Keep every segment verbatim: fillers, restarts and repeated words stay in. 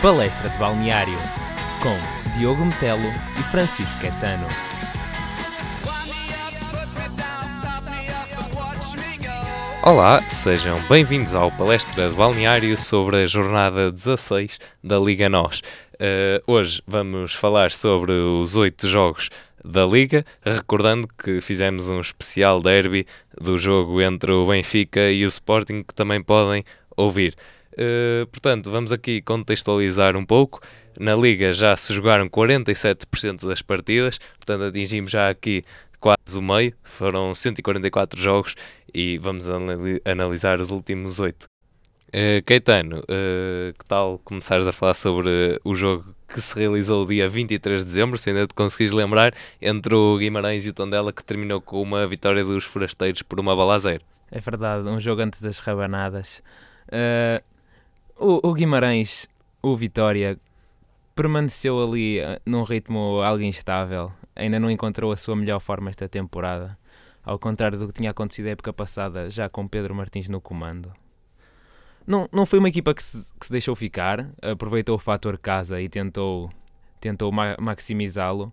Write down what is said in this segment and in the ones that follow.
Palestra de Balneário, com Diogo Metello e Francisco Catano. Olá, sejam bem-vindos ao Palestra de Balneário sobre a jornada dezasseis da Liga N O S. Uh, hoje vamos falar sobre os oito jogos da Liga, recordando que fizemos um especial derby do jogo entre o Benfica e o Sporting, que também podem ouvir. Uh, portanto, vamos aqui contextualizar um pouco. Na Liga já se jogaram quarenta e sete por cento das partidas, portanto atingimos já aqui quase o meio, foram cento e quarenta e quatro jogos e vamos analisar os últimos oito. Uh, Caetano, uh, que tal começares a falar sobre o jogo que se realizou dia vinte e três de dezembro, se ainda te conseguires lembrar, entre o Guimarães e o Tondela, que terminou com uma vitória dos forasteiros por uma bola a zero. É verdade, um jogo antes das rabanadas. Uh, o, o Guimarães, o Vitória, permaneceu ali num ritmo algo instável, ainda não encontrou a sua melhor forma esta temporada, ao contrário do que tinha acontecido a época passada, já com Pedro Martins no comando. Não, não foi uma equipa que se, que se deixou ficar, aproveitou o fator casa e tentou, tentou ma- maximizá-lo.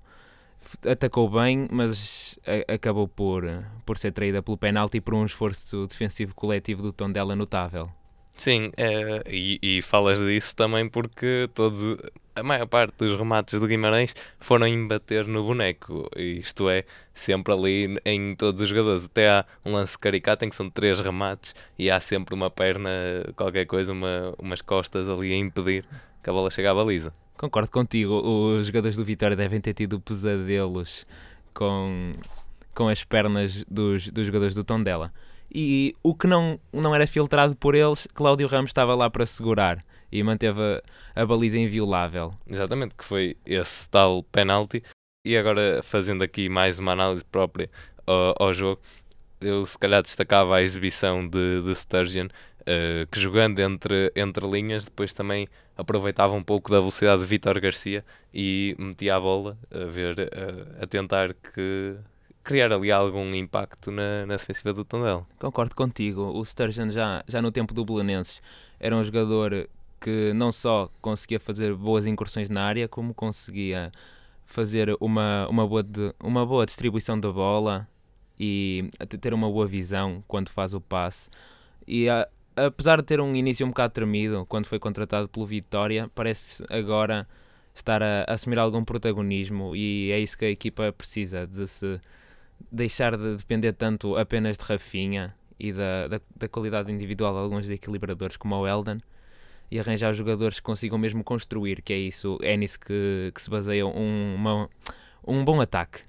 Atacou bem, mas a- acabou por, por ser traída pelo penalti e por um esforço defensivo coletivo do Tondela notável. Sim, é, e, e falas disso também porque todos, a maior parte dos remates do Guimarães foram em bater no boneco, isto é, sempre ali em todos os jogadores. Até há um lance caricato em que são três remates e há sempre uma perna, qualquer coisa, uma, umas costas ali a impedir que a bola chegue à baliza. Concordo contigo, os jogadores do Vitória devem ter tido pesadelos com, com as pernas dos, dos jogadores do Tondela. E o que não, não era filtrado por eles, Cláudio Ramos estava lá para segurar e manteve a, a baliza inviolável. Exatamente, que foi esse tal penalti. E agora, fazendo aqui mais uma análise própria ao, ao jogo, eu se calhar destacava a exibição de, de Sturgeon, uh, que jogando entre, entre linhas, depois também aproveitava um pouco da velocidade de Vítor Garcia e metia a bola a, ver, uh, a tentar que... criar ali algum impacto na, na defensiva do Tondela. Concordo contigo, o Sturgeon já, já no tempo do Belenenses era um jogador que não só conseguia fazer boas incursões na área, como conseguia fazer uma, uma, boa, de, uma boa distribuição da bola e ter uma boa visão quando faz o passe. E a, apesar de ter um início um bocado tremido quando foi contratado pelo Vitória, parece agora estar a, a assumir algum protagonismo e é isso que a equipa precisa, de se deixar de depender tanto apenas de Rafinha e da, da, da qualidade individual de alguns equilibradores como o Eldon e arranjar jogadores que consigam mesmo construir, que é isso, é nisso que, que se baseia um, uma, um bom ataque.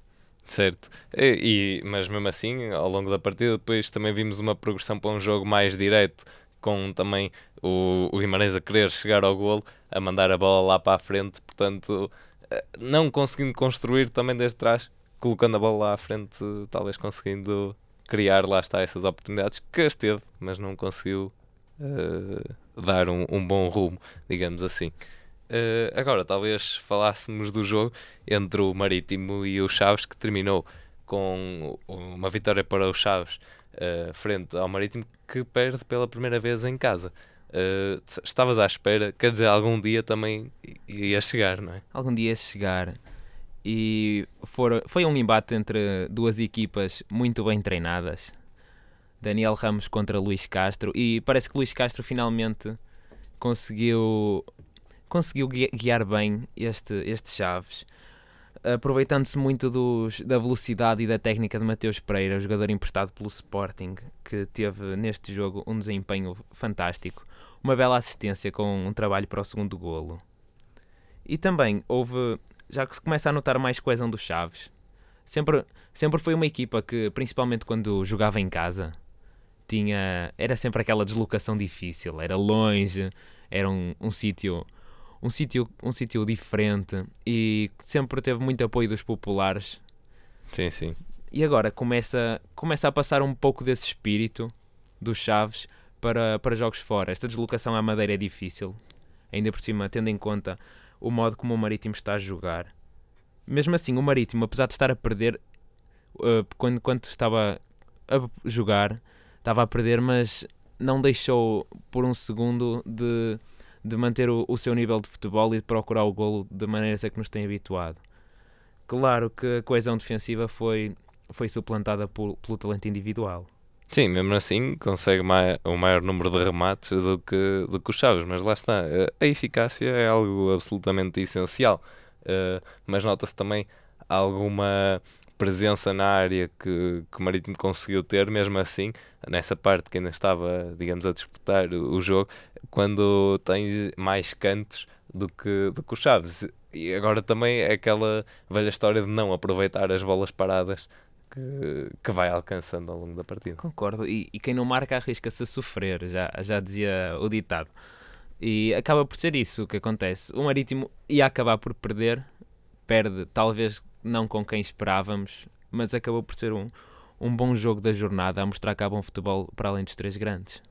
Certo, e, e, mas mesmo assim, ao longo da partida, depois também vimos uma progressão para um jogo mais direto, com também o, o Guimarães a querer chegar ao golo, a mandar a bola lá para a frente, portanto, não conseguindo construir também desde trás, colocando a bola lá à frente, talvez conseguindo criar, lá está, essas oportunidades que esteve, mas não conseguiu uh, dar um, um bom rumo, digamos assim. Uh, agora, talvez falássemos do jogo entre o Marítimo e o Chaves, que terminou com uma vitória para o Chaves uh, frente ao Marítimo, que perde pela primeira vez em casa. Uh, estavas à espera, quer dizer, algum dia também ia chegar, não é? Algum dia ia chegar. E for, foi um embate entre duas equipas muito bem treinadas. Daniel Ramos contra Luís Castro. E parece que Luís Castro finalmente conseguiu, conseguiu guiar bem este, este Chaves, aproveitando-se muito dos, da velocidade e da técnica de Mateus Pereira, jogador emprestado pelo Sporting, que teve neste jogo um desempenho fantástico. Uma bela assistência com um trabalho para o segundo golo. E também houve... já que se começa a notar mais coesão do Chaves. Sempre, sempre foi uma equipa que, principalmente quando jogava em casa, tinha, era sempre aquela deslocação difícil, era longe, era um, um sítio um sítio, um sítio diferente e sempre teve muito apoio dos populares. Sim, sim. E agora começa, começa a passar um pouco desse espírito do Chaves para, para jogos fora. Esta deslocação à Madeira é difícil, ainda por cima, tendo em conta o modo como o Marítimo está a jogar. Mesmo assim, o Marítimo, apesar de estar a perder, uh, quando, quando estava a jogar, estava a perder, mas não deixou por um segundo de, de manter o, o seu nível de futebol e de procurar o golo de maneiras a que nos tem habituado. Claro que a coesão defensiva foi, foi suplantada por, pelo talento individual. Sim, mesmo assim consegue mai, um maior número de remates do que, do que os Chaves, mas lá está, a eficácia é algo absolutamente essencial, uh, mas nota-se também alguma presença na área que, que o Marítimo conseguiu ter, mesmo assim, nessa parte que ainda estava, digamos, a disputar o, o jogo, quando tens mais cantos do que, do que o Chaves. E agora também é aquela velha história de não aproveitar as bolas paradas que, que vai alcançando ao longo da partida. Concordo, e, e quem não marca arrisca-se a sofrer, já, já dizia o ditado. E acaba por ser isso que acontece. O Marítimo ia acabar por perder, perde talvez não com quem esperávamos, mas acabou por ser um, um bom jogo da jornada, a mostrar que há bom futebol para além dos três grandes.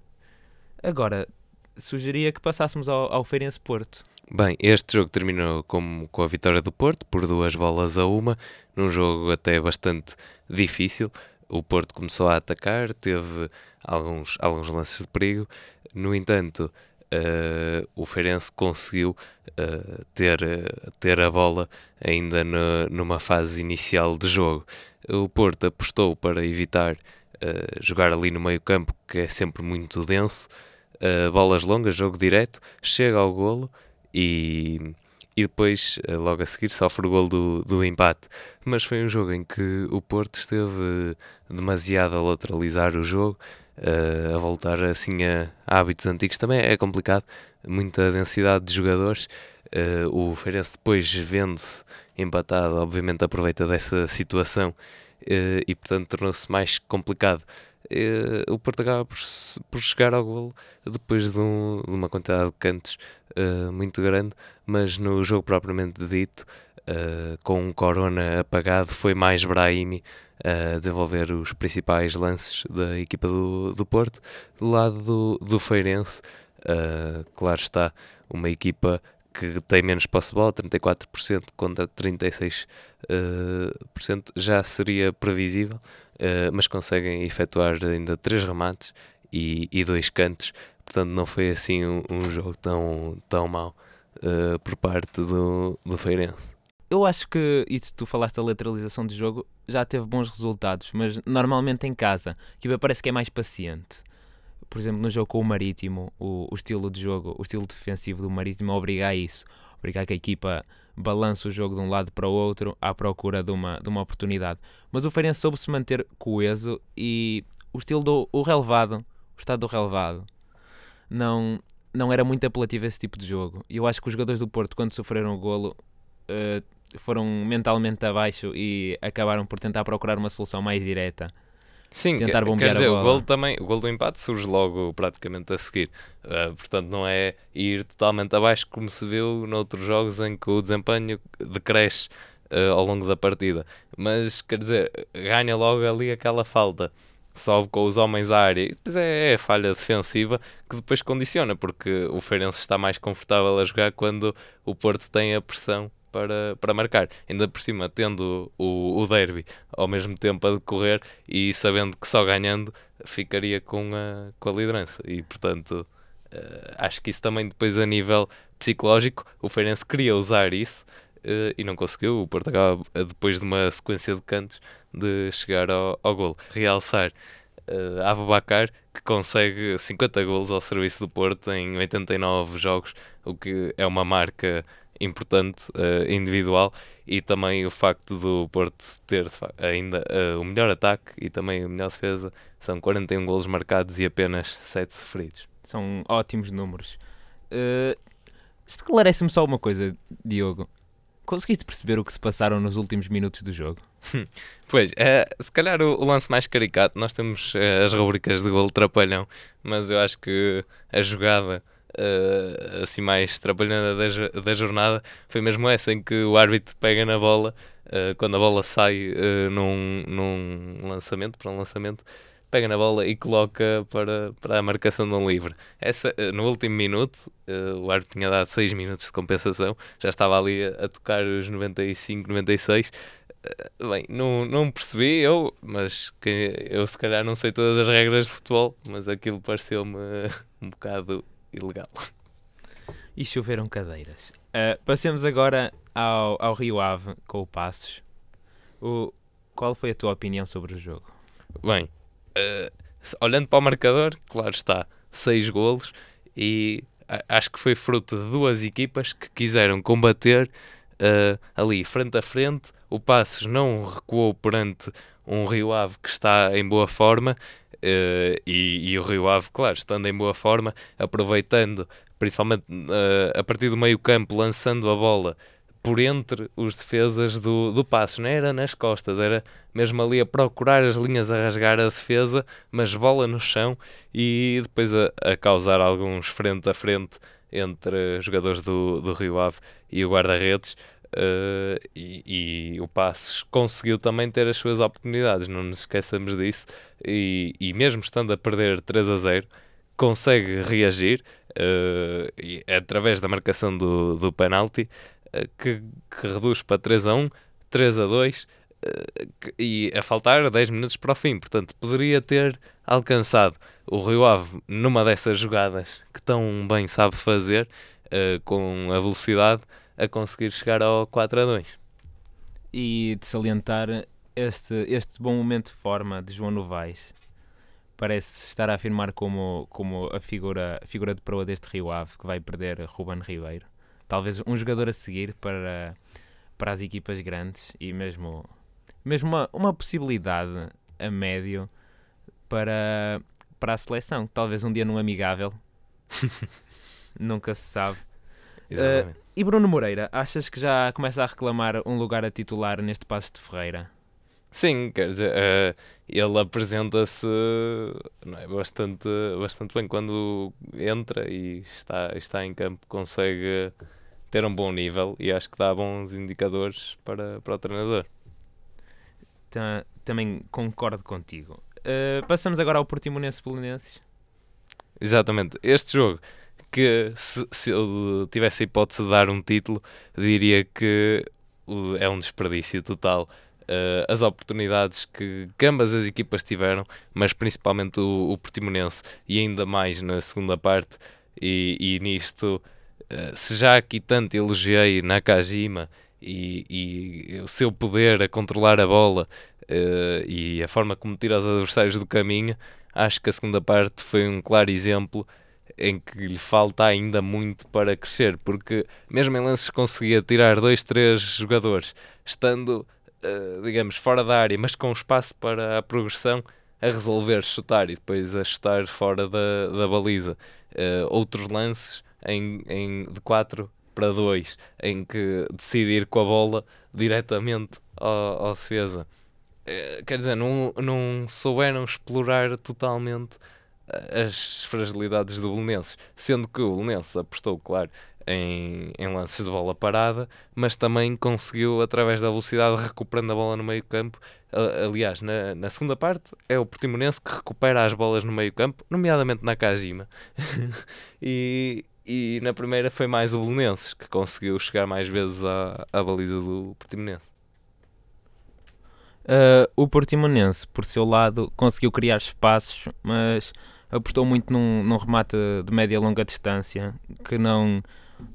Agora, sugeria que passássemos ao, ao Feirense Porto. Bem, este jogo terminou com, com a vitória do Porto, por duas bolas a uma, num jogo até bastante difícil. O Porto começou a atacar, teve alguns, alguns lances de perigo, no entanto... Uh, o Feirense conseguiu uh, ter, uh, ter a bola ainda no, numa fase inicial de jogo. O Porto apostou para evitar uh, jogar ali no meio-campo, que é sempre muito denso, uh, bolas longas, jogo direto, chega ao golo e, e depois, uh, logo a seguir, sofre o golo do, do empate. Mas foi um jogo em que o Porto esteve demasiado a lateralizar o jogo, Uh, a voltar assim a, a hábitos antigos. Também é complicado, muita densidade de jogadores. Uh, o Feirense depois vende-se empatado, obviamente aproveita dessa situação uh, e portanto tornou-se mais complicado. Uh, o Porto acaba por, por chegar ao golo depois de, um, de uma quantidade de cantos uh, muito grande, mas no jogo propriamente dito, uh, com um Corona apagado, foi mais Brahimi a desenvolver os principais lances da equipa do, do Porto. Do lado do, do Feirense, uh, claro está, uma equipa que tem menos posse de bola, trinta e quatro por cento contra trinta e seis por cento, uh, já seria previsível, uh, mas conseguem efetuar ainda três remates e, e dois cantos, portanto não foi assim um, um jogo tão, tão mau uh, por parte do, do Feirense. Eu acho que, isso tu falaste da lateralização do jogo, já teve bons resultados, mas normalmente em casa, que me parece que é mais paciente. Por exemplo, no jogo com o Marítimo, o, o estilo de jogo, o estilo defensivo do Marítimo obriga a isso, obriga que a equipa balance o jogo de um lado para o outro à procura de uma, de uma oportunidade. Mas o Feirense soube-se manter coeso e o estilo do o relevado, o estado do relevado, não, não era muito apelativo esse tipo de jogo. E eu acho que os jogadores do Porto, quando sofreram o golo, uh, foram mentalmente abaixo e acabaram por tentar procurar uma solução mais direta. Sim, tentar bombear, quer dizer, a bola. O golo também, o golo do empate surge logo praticamente a seguir, uh, portanto não é ir totalmente abaixo como se viu noutros jogos em que o desempenho decresce uh, ao longo da partida, mas quer dizer, ganha logo ali aquela falta, sobe com os homens à área e depois é, é a falha defensiva que depois condiciona, porque o Feirense está mais confortável a jogar quando o Porto tem a pressão Para, para marcar, ainda por cima tendo o, o derby ao mesmo tempo a decorrer e sabendo que só ganhando ficaria com a, com a liderança e portanto uh, acho que isso também depois a nível psicológico o Feirense queria usar isso uh, e não conseguiu. O Porto acaba depois de uma sequência de cantos de chegar ao, ao golo. Realçar uh, Abubacar, que consegue cinquenta golos ao serviço do Porto em oitenta e nove jogos, o que é uma marca importante, uh, individual, e também o facto do Porto ter ainda uh, o melhor ataque e também a melhor defesa. São quarenta e um golos marcados e apenas sete sofridos. São ótimos números. Uh, esclarece-me só uma coisa, Diogo. Conseguiste perceber o que se passaram nos últimos minutos do jogo? Hum, pois, é, se calhar o, o lance mais caricato. Nós temos é, as rubricas de golo trapalhão, mas eu acho que a jogada Uh, assim mais trabalhando da, da jornada foi mesmo essa em que o árbitro pega na bola uh, quando a bola sai uh, num, num lançamento, para um lançamento, pega na bola e coloca para, para a marcação de um livre. Essa, uh, no último minuto, uh, o árbitro tinha dado seis minutos de compensação, já estava ali a, a tocar os noventa e cinco, noventa e seis. uh, bem, não, não percebi eu, mas que, eu se calhar não sei todas as regras de futebol, mas aquilo pareceu-me uh, um bocado ilegal. e choveram cadeiras. Uh, passemos agora ao, ao Rio Ave com o Paços. O, qual foi a tua opinião sobre o jogo? Bem, uh, olhando para o marcador, claro está, seis golos, e acho que foi fruto de duas equipas que quiseram combater uh, ali frente a frente. O Paços não recuou perante um Rio Ave que está em boa forma, uh, e, e o Rio Ave, claro, estando em boa forma, aproveitando principalmente uh, a partir do meio campo, lançando a bola por entre os defesas do, do Paços. Não era nas costas, era mesmo ali a procurar as linhas, a rasgar a defesa, mas bola no chão, e depois a, a causar alguns frente a frente entre jogadores do, do Rio Ave e o guarda-redes. Uh, e, e o Paços conseguiu também ter as suas oportunidades, não nos esqueçamos disso, e, e mesmo estando a perder três a zero, consegue reagir uh, e, através da marcação do, do penalti, uh, que, que reduz para três a um, três a dois, uh, e a faltar dez minutos para o fim. Portanto, poderia ter alcançado. O Rio Ave, numa dessas jogadas que tão bem sabe fazer, uh, com a velocidade, a conseguir chegar ao quatro a dois. E de salientar este, este bom momento de forma de João Novaes, parece estar a afirmar como, como a figura, a figura de proa deste Rio Ave, que vai perder Ruben Ribeiro, talvez um jogador a seguir para, para as equipas grandes, e mesmo, mesmo uma, uma possibilidade a médio para, para a seleção, talvez um dia num amigável, nunca se sabe. Exatamente. Uh, E Bruno Moreira, achas que já começa a reclamar um lugar a titular neste Paços de Ferreira? Sim, quer dizer, uh, ele apresenta-se não é, bastante, bastante bem quando entra e está, está em campo, consegue ter um bom nível, e acho que dá bons indicadores para, para o treinador. Tá, também concordo contigo. Uh, passamos agora ao Portimonense Belenenses. Exatamente, este jogo... que se, se eu tivesse a hipótese de dar um título, diria que uh, é um desperdício total. Uh, as oportunidades que, que ambas as equipas tiveram, mas principalmente o, o Portimonense, e ainda mais na segunda parte, e, e nisto, uh, se já aqui tanto elogiei Nakajima e, e o seu poder a controlar a bola uh, e a forma como tira os adversários do caminho, acho que a segunda parte foi um claro exemplo em que lhe falta ainda muito para crescer, porque mesmo em lances conseguia tirar dois, três jogadores, estando, uh, digamos, fora da área, mas com espaço para a progressão, a resolver chutar e depois a chutar fora da, da baliza. Uh, outros lances em, em, de quatro para dois, em que decidir com a bola diretamente ao, ao defesa. Uh, quer dizer, não, não souberam explorar totalmente as fragilidades do Belenenses, sendo que o Belenenses apostou, claro, em, em lances de bola parada, mas também conseguiu, através da velocidade, recuperando a bola no meio campo. Aliás, na, na segunda parte, é o Portimonense que recupera as bolas no meio campo, nomeadamente Nakajima. e, e na primeira foi mais o Belenenses, que conseguiu chegar mais vezes à, à baliza do Portimonense. Uh, o Portimonense, por seu lado, conseguiu criar espaços, mas apostou muito num, num remate de média e longa distância que não,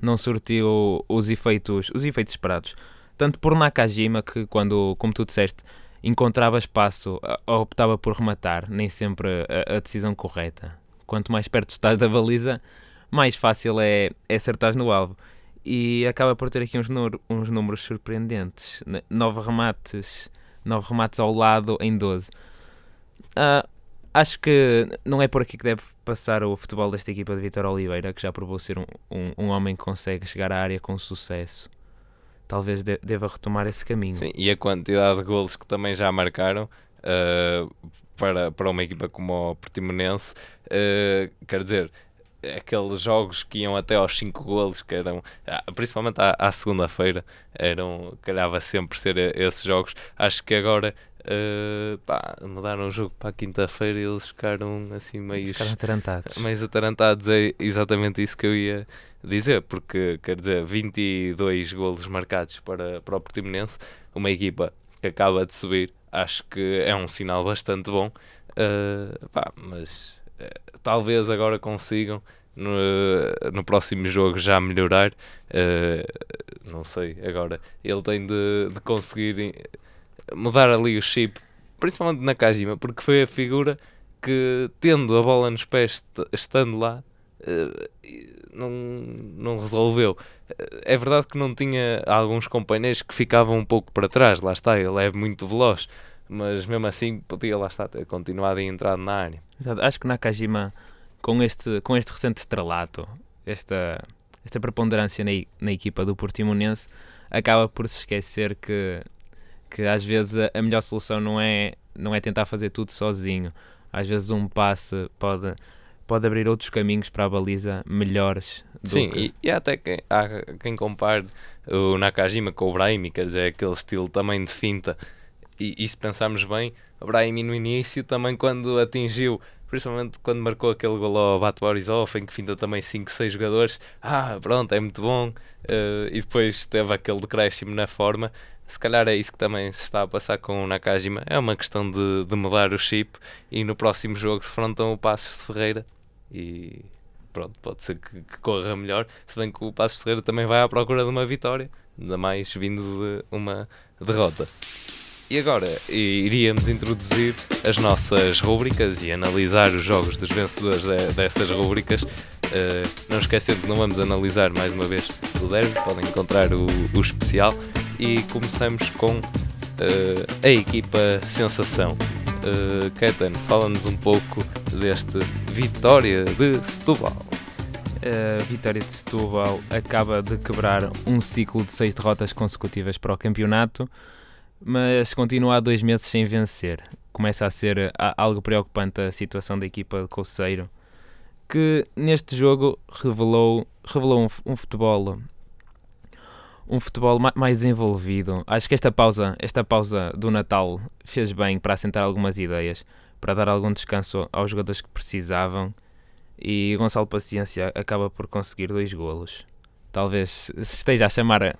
não surtiu os efeitos, os efeitos esperados. Tanto por Nakajima, que quando, como tu disseste, encontrava espaço ou optava por rematar, nem sempre a, a decisão correta. Quanto mais perto estás da baliza, mais fácil é, é acertar no alvo. E acaba por ter aqui uns, uns números surpreendentes. Nove remates... nove remates ao lado em doze. Uh, acho que não é por aqui que deve passar o futebol desta equipa de Vítor Oliveira, que já provou ser um, um, um homem que consegue chegar à área com sucesso. Talvez de, deva retomar esse caminho. Sim, e a quantidade de golos que também já marcaram uh, para, para uma equipa como o Portimonense, uh, quer dizer, aqueles jogos que iam até aos cinco golos, que eram, principalmente à, à segunda-feira, eram, calhava sempre ser esses jogos. Acho que agora uh, pá, mudaram o jogo para a quinta-feira e eles ficaram assim meio atarantados. Meios atarantados, é exatamente isso que eu ia dizer, porque, quer dizer, vinte e dois golos marcados para, para o Portimonense, uma equipa que acaba de subir, acho que é um sinal bastante bom, uh, pá, mas... talvez agora consigam no, no próximo jogo já melhorar. Uh, não sei, agora ele tem de, de conseguir mudar ali o chip, principalmente na Nakajima, porque foi a figura que, tendo a bola nos pés, estando lá, não, não resolveu. É verdade que não tinha alguns companheiros que ficavam um pouco para trás, lá está, ele é muito veloz, mas mesmo assim podia, lá está, ter continuado e entrado na área. Exato. Acho que Nakajima, com este, com este recente estrelato, esta, esta preponderância na, na equipa do Portimonense, acaba por se esquecer que, que às vezes a melhor solução não é, não é tentar fazer tudo sozinho. Às vezes um passe pode, pode abrir outros caminhos para a baliza melhores do Sim, que... e, e até que, há quem compare o Nakajima com o Brahimi, quer dizer, aquele estilo também de finta. E, e se pensarmos bem, o Brahimi no início também, quando atingiu, principalmente quando marcou aquele golo ao Bato Borisov, em que finta também cinco, seis jogadores, ah, pronto, é muito bom, uh, e depois teve aquele decréscimo na forma. Se calhar é isso que também se está a passar com o Nakajima. É uma questão de, de mudar o chip, e no próximo jogo defrontam o Paços de Ferreira e pronto, pode ser que, que corra melhor, se bem que o Paços de Ferreira também vai à procura de uma vitória, ainda mais vindo de uma derrota. E agora iríamos introduzir as nossas rubricas e analisar os jogos dos vencedores de, dessas rubricas. Uh, não esquecendo que não vamos analisar mais uma vez o derby, podem encontrar o, o especial. E começamos com uh, a equipa sensação. Uh, Catano, fala-nos um pouco deste Vitória de Setúbal. A uh, Vitória de Setúbal acaba de quebrar um ciclo de seis derrotas consecutivas para o campeonato, mas continua há dois meses sem vencer. Começa a ser algo preocupante a situação da equipa de Couceiro, que neste jogo revelou, revelou um, um futebol... um futebol mais envolvido. Acho que esta pausa, esta pausa do Natal fez bem para assentar algumas ideias, para dar algum descanso aos jogadores que precisavam, e Gonçalo Paciência acaba por conseguir dois golos. Talvez esteja a chamar,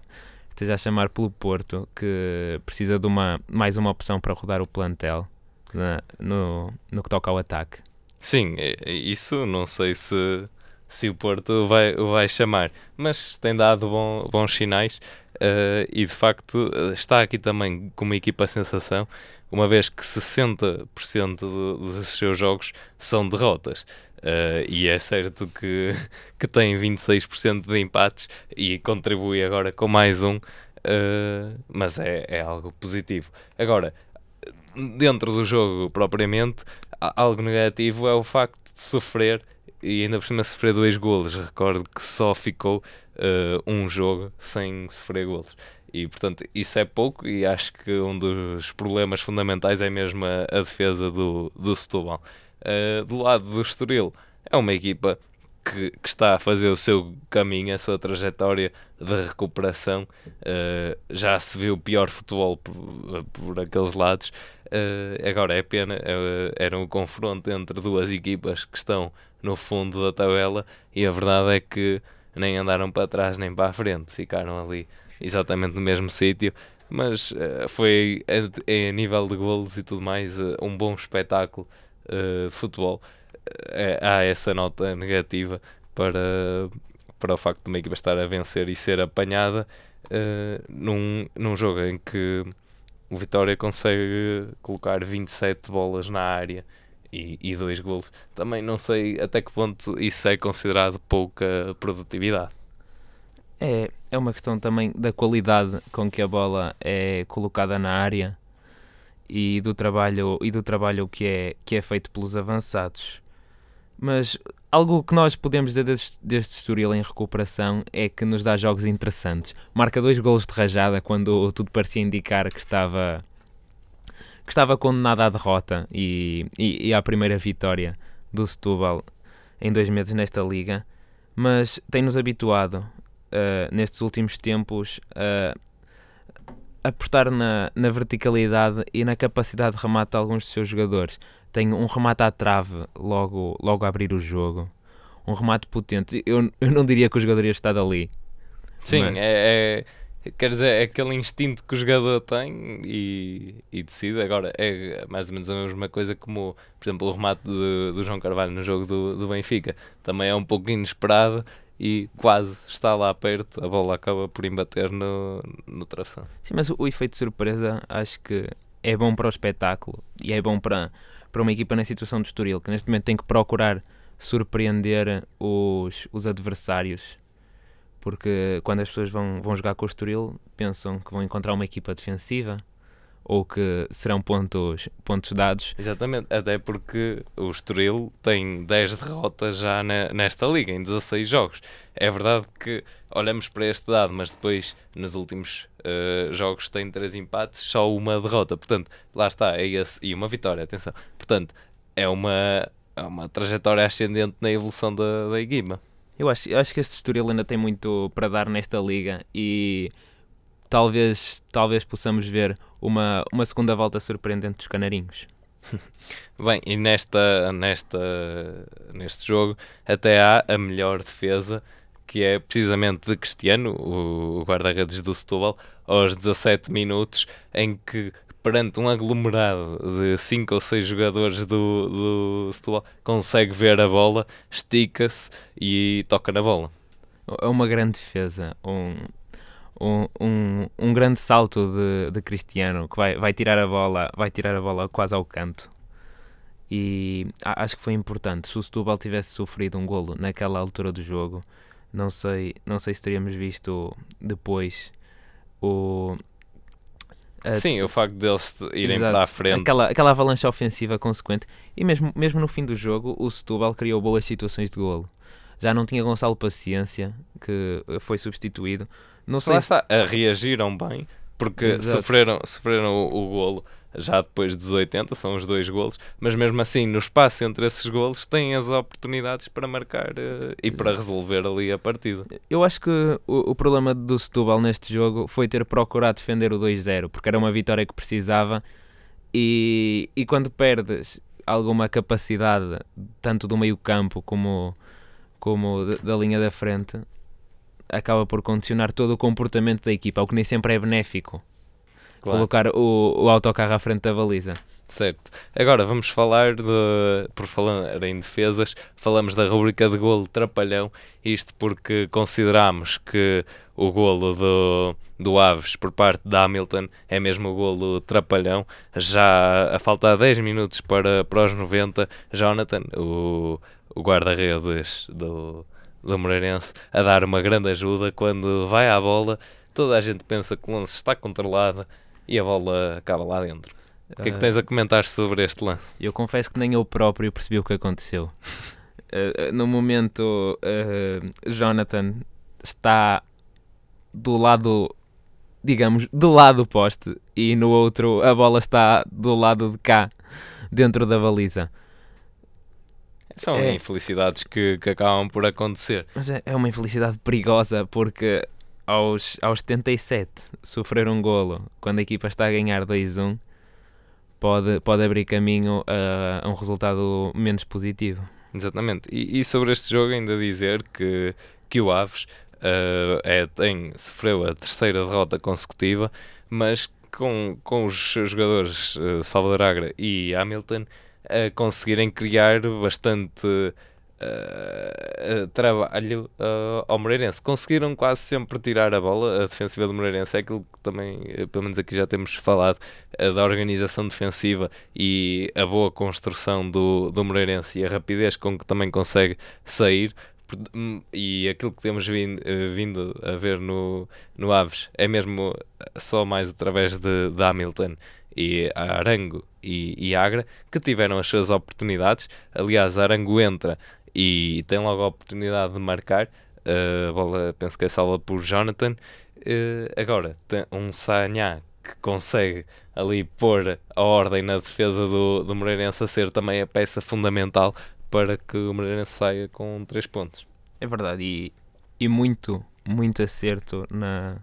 esteja a chamar pelo Porto, que precisa de uma, mais uma opção para rodar o plantel na, no, no que toca ao ataque. Sim, isso não sei se... se o Porto vai, o vai chamar, mas tem dado bom, bons sinais, uh, e de facto está aqui também com uma equipa sensação, uma vez que sessenta por cento do, dos seus jogos são derrotas, uh, e é certo que, que tem vinte e seis por cento de empates e contribui agora com mais um, uh, mas é, é algo positivo. Agora, dentro do jogo propriamente, algo negativo é o facto de sofrer, e ainda por cima sofrer dois golos. Recordo que só ficou uh, um jogo sem sofrer golos, e portanto isso é pouco, e acho que um dos problemas fundamentais é mesmo a, a defesa do, do Setúbal. Uh, do lado do Estoril, é uma equipa que, que está a fazer o seu caminho, a sua trajetória de recuperação. Uh, já se viu pior futebol por, por aqueles lados. Uh, agora é pena, uh, era um confronto entre duas equipas que estão no fundo da tabela, e a verdade é que nem andaram para trás nem para a frente, ficaram ali exatamente no mesmo sítio, mas uh, foi a, a nível de golos e tudo mais, uh, um bom espetáculo uh, de futebol. Uh, há essa nota negativa para, para o facto de uma equipa estar a vencer e ser apanhada uh, num, num jogo em que o Vitória consegue colocar vinte e sete bolas na área E, e dois golos. Também não sei até que ponto isso é considerado pouca produtividade. É, é uma questão também da qualidade com que a bola é colocada na área, e do trabalho, e do trabalho que, é, que é feito pelos avançados. Mas algo que nós podemos dizer deste, deste Estoril em recuperação é que nos dá jogos interessantes. Marca dois golos de rajada quando tudo parecia indicar que estava... que estava condenada à derrota e, e, e à primeira vitória do Setúbal em dois meses nesta liga, mas tem-nos habituado uh, nestes últimos tempos uh, a apostar na, na verticalidade e na capacidade de remate de alguns dos seus jogadores. Tem um remate à trave logo, logo a abrir o jogo, um remate potente. Eu, eu não diria que o jogador ia estar ali. Sim, mas... é... é... Quer dizer, é aquele instinto que o jogador tem e, e decide. Agora é mais ou menos a mesma coisa como, por exemplo, o remate do, do João Carvalho no jogo do, do Benfica. Também é um pouco inesperado e quase está lá perto, a bola acaba por embater no, no travessão. Sim, mas o, o efeito de surpresa acho que é bom para o espetáculo e é bom para, para uma equipa na situação do Estoril, que neste momento tem que procurar surpreender os, os adversários. Porque quando as pessoas vão, vão jogar com o Estoril, pensam que vão encontrar uma equipa defensiva ou que serão pontos, pontos dados. Exatamente, até porque o Estoril tem dez derrotas já na, nesta liga, em dezasseis jogos. É verdade que olhamos para este dado, mas depois nos últimos uh, jogos tem três empates, só uma derrota. Portanto, lá está, é esse, e uma vitória, atenção. Portanto, é uma, é uma trajetória ascendente na evolução da, da equipa. Eu acho, eu acho que este Estoril ainda tem muito para dar nesta liga e talvez, talvez possamos ver uma, uma segunda volta surpreendente dos canarinhos. Bem, e nesta, nesta, neste jogo até há a melhor defesa, que é precisamente de Cristiano, o guarda-redes do Setúbal, aos dezassete minutos, em que perante um aglomerado de cinco ou seis jogadores do, do Setúbal, consegue ver a bola, estica-se e toca na bola. É uma grande defesa, um, um, um, um grande salto de, de Cristiano, que vai, vai, tirar a bola, vai tirar a bola quase ao canto. E acho que foi importante. Se o Setúbal tivesse sofrido um golo naquela altura do jogo, não sei, não sei se teríamos visto depois o... A... Sim, o facto deles irem Exato. Para a frente. Aquela, aquela avalanche ofensiva consequente. E mesmo, mesmo no fim do jogo, o Setúbal criou boas situações de golo. Já não tinha Gonçalo Paciência, que foi substituído. Não sei se... Reagiram bem, porque sofreram, sofreram o, o golo já depois dos oitenta, são os dois golos. Mas mesmo assim, no espaço entre esses golos, têm as oportunidades para marcar uh, e Exato. Para resolver ali a partida. Eu acho que o, o problema do Setúbal neste jogo foi ter procurado defender o dois zero, porque era uma vitória que precisava e, e quando perdes alguma capacidade, tanto do meio campo como, como de, da linha da frente, acaba por condicionar todo o comportamento da equipa, o que nem sempre é benéfico. Claro. Colocar o, o autocarro à frente da baliza. Certo. Agora vamos falar de... Por falar em defesas, falamos da rubrica de golo trapalhão. Isto porque consideramos que o golo do, do Aves por parte da Hamilton é mesmo o golo trapalhão. Já a faltar dez minutos para, para os noventa, Jonathan, o, o guarda-redes do, do Moreirense, a dar uma grande ajuda quando vai à bola. Toda a gente pensa que o lance está controlado e a bola acaba lá dentro. O que é que tens a comentar sobre este lance? Eu confesso que nem eu próprio percebi o que aconteceu. uh, no momento, uh, Jonathan está do lado, digamos, do lado do poste e no outro a bola está do lado de cá, dentro da baliza. São é... infelicidades que, que acabam por acontecer. Mas é, é uma infelicidade perigosa porque... Aos, aos setenta e sete, sofrer um golo quando a equipa está a ganhar dois um pode, pode abrir caminho a, a um resultado menos positivo. Exatamente. E, e sobre este jogo ainda dizer que, que o Aves uh, é, tem, sofreu a terceira derrota consecutiva, mas com, com os jogadores uh, Salvador Agra e Hamilton uh, conseguirem criar bastante... Uh, Uh, trabalho uh, ao Moreirense. Conseguiram quase sempre tirar a bola. A defensiva do Moreirense é aquilo que também, pelo menos aqui já temos falado, uh, da organização defensiva e a boa construção do, do Moreirense e a rapidez com que também consegue sair. E aquilo que temos vindo, uh, vindo a ver no, no Aves é mesmo só mais através de, de Hamilton e Arango e, e Agra, que tiveram as suas oportunidades. Aliás, Arango entra e tem logo a oportunidade de marcar. Uh, a bola penso que é salva por Jonathan. Uh, agora tem um Sanhá que consegue ali pôr a ordem na defesa do, do Moreirense, a ser também a peça fundamental para que o Moreirense saia com três pontos. É verdade, e, e muito, muito acerto na,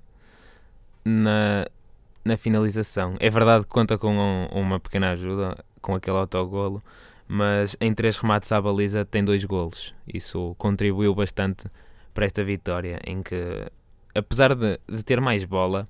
na, na finalização. É verdade que conta com um, uma pequena ajuda com aquele autogolo, mas em três remates à baliza tem dois golos. Isso contribuiu bastante para esta vitória, em que apesar de, de ter mais bola,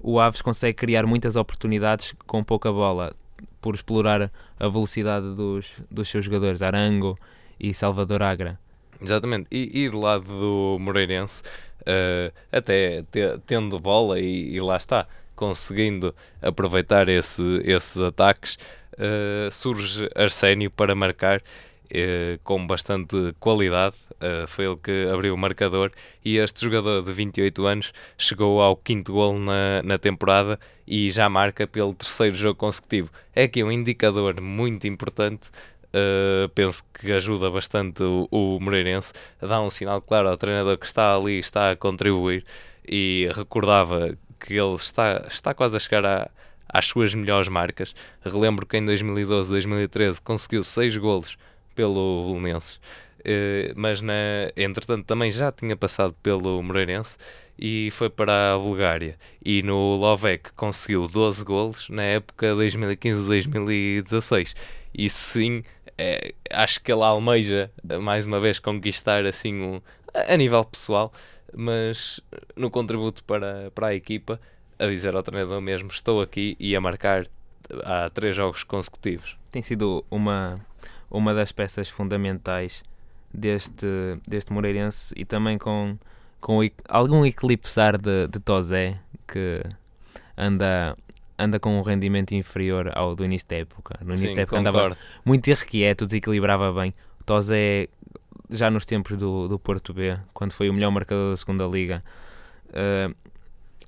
o Aves consegue criar muitas oportunidades com pouca bola, por explorar a velocidade dos, dos seus jogadores, Arango e Salvador Agra. Exatamente, e, e do lado do Moreirense, uh, até te, tendo bola e, e lá está, conseguindo aproveitar esse, esses ataques, uh, surge Arsénio para marcar uh, com bastante qualidade, uh, foi ele que abriu o marcador, e este jogador de vinte e oito anos chegou ao quinto golo na, na temporada e já marca pelo terceiro jogo consecutivo. É aqui um indicador muito importante. Uh, penso que ajuda bastante o, o Moreirense, dá um sinal claro ao treinador que está ali, está a contribuir, e recordava que ele está, está quase a chegar à, às suas melhores marcas. Relembro que em dois mil e doze, dois mil e treze conseguiu seis golos pelo Belenenses, uh, mas na, entretanto também já tinha passado pelo Moreirense e foi para a Bulgária, e no Lovec conseguiu doze golos na época dois mil e quinze, dois mil e dezasseis. Isso sim, é, acho que ele almeja mais uma vez conquistar assim um, a nível pessoal, mas no contributo para, para a equipa, a dizer ao treinador mesmo, estou aqui, e a marcar há três jogos consecutivos. Tem sido uma, uma das peças fundamentais deste, deste Moreirense, e também com, com algum eclipsar de, de Tozé, que anda... anda com um rendimento inferior ao do início da época. No início Sim, da época concordo. Andava muito irrequieto, desequilibrava bem. O Tozé, já nos tempos do, do Porto B, quando foi o melhor marcador da segunda Liga, uh,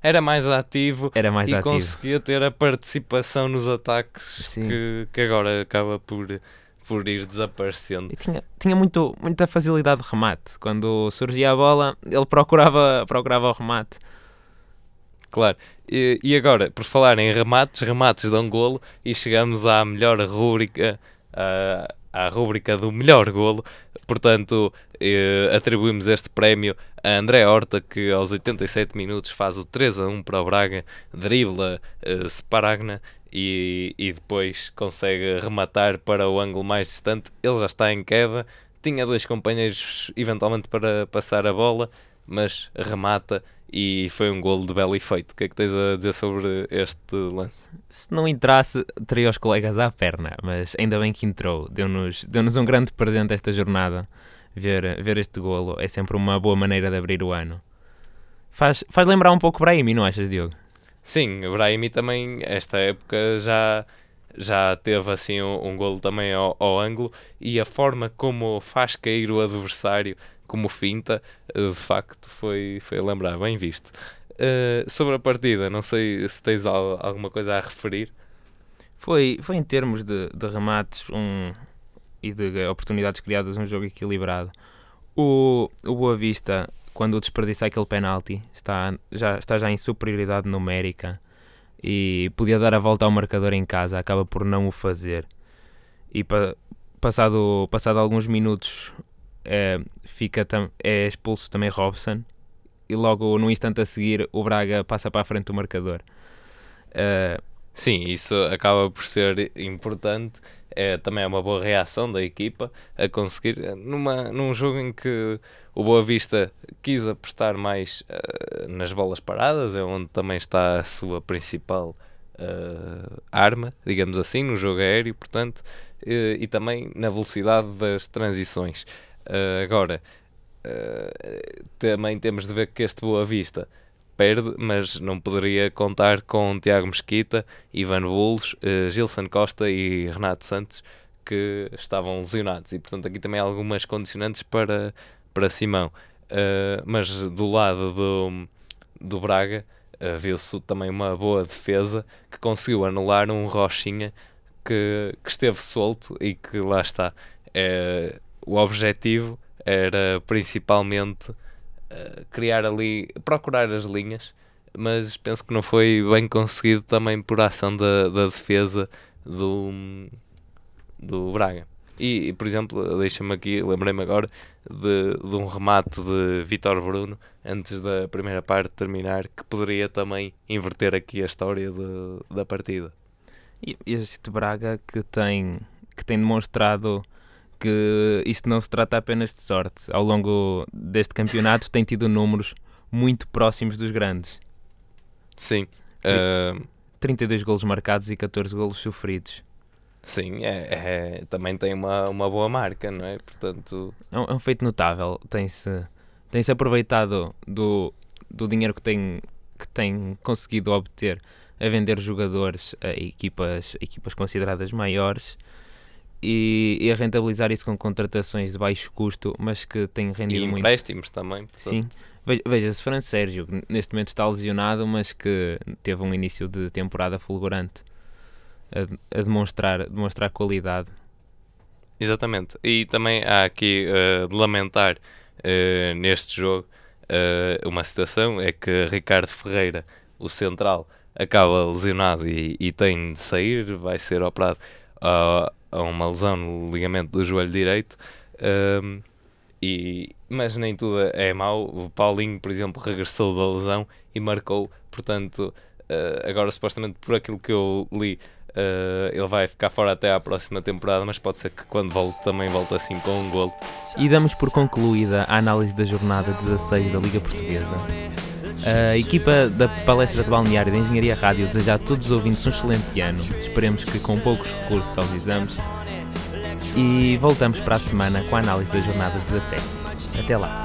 era mais ativo era mais e ativo. Conseguia ter a participação nos ataques que, que agora acaba por, por ir desaparecendo. E tinha tinha muito, muita facilidade de remate. Quando surgia a bola, ele procurava, procurava o remate. Claro. E, e agora, por falar em remates, remates dão golo, e chegamos à melhor rúbrica, à, à rúbrica do melhor golo. Portanto, eh, atribuímos este prémio a André Horta, que aos oitenta e sete minutos faz o três a um para o Braga, dribla eh, Sparagna e, e depois consegue rematar para o ângulo mais distante. Ele já está em queda, tinha dois companheiros eventualmente para passar a bola, mas remata. E foi um golo de belo efeito. O que é que tens a dizer sobre este lance? Se não entrasse, teria os colegas à perna, mas ainda bem que entrou. Deu-nos, deu-nos um grande presente esta jornada. Ver, ver este golo é sempre uma boa maneira de abrir o ano. Faz, faz lembrar um pouco o Brahimi, não achas, Diogo? Sim, o Brahimi também, esta época, já, já teve assim um, um golo também ao, ao ângulo, e a forma como faz cair o adversário... como finta, de facto foi, foi lembrar, bem visto. Uh, sobre a partida, não sei se tens al- alguma coisa a referir. Foi, foi em termos de, de remates um, e de oportunidades criadas, um jogo equilibrado. O, o Boa Vista, quando desperdiça aquele penalti, está já, está já em superioridade numérica e podia dar a volta ao marcador em casa, acaba por não o fazer. E pa- passado, passado alguns minutos... É, fica tam- é expulso também Robson, e logo no instante a seguir o Braga passa para a frente do marcador. Uh... Sim, isso acaba por ser importante, é, também é uma boa reação da equipa a conseguir, numa, num jogo em que o Boa Vista quis apostar mais uh, nas bolas paradas, é onde também está a sua principal uh, arma, digamos assim, no jogo aéreo, portanto, uh, e também na velocidade das transições. Uh, agora, uh, também temos de ver que este Boa Vista perde, mas não poderia contar com Tiago Mesquita, Ivan Bulls, uh, Gilson Costa e Renato Santos, que estavam lesionados, e portanto aqui também há algumas condicionantes para, para Simão. Uh, mas do lado do, do Braga, uh, viu-se também uma boa defesa, que conseguiu anular um Rochinha que, que esteve solto e que lá está... Uh, O objetivo era principalmente uh, criar ali, procurar as linhas, mas penso que não foi bem conseguido também por ação da, da defesa do, do Braga. E, por exemplo, deixa-me aqui, lembrei-me agora de, de um remate de Vítor Bruno, antes da primeira parte terminar, que poderia também inverter aqui a história de, da partida. E este Braga que tem, que tem demonstrado... que isto não se trata apenas de sorte. Ao longo deste campeonato tem tido números muito próximos dos grandes. Sim. Uh... trinta e dois golos marcados e catorze golos sofridos. Sim, é, é, também tem uma, uma boa marca, não é? Portanto... É um, é um feito notável. Tem-se, tem-se aproveitado do, do dinheiro que tem, que tem conseguido obter a vender jogadores a equipas, equipas consideradas maiores e, e a rentabilizar isso com contratações de baixo custo, mas que têm rendido muito. E empréstimos também. Portanto. Sim. Veja-se Fran Sérgio, que neste momento está lesionado, mas que teve um início de temporada fulgurante. A demonstrar, demonstrar qualidade. Exatamente. E também há aqui uh, de lamentar uh, neste jogo uh, uma situação, é que Ricardo Ferreira, o central, acaba lesionado e, e tem de sair, vai ser operado a, a uma lesão no ligamento do joelho direito. Uh, e, mas nem tudo é mau. O Paulinho, por exemplo, regressou da lesão e marcou, portanto, uh, agora supostamente por aquilo que eu li, Uh, ele vai ficar fora até à próxima temporada, mas pode ser que quando volte também volte assim com um golo. E damos por concluída a análise da jornada dezasseis da Liga Portuguesa. A equipa da Palestra de Balneário da Engenharia Rádio deseja a todos os ouvintes um excelente ano. Esperemos que com poucos recursos aos exames. E voltamos para a semana com a análise da jornada dezassete. Até lá.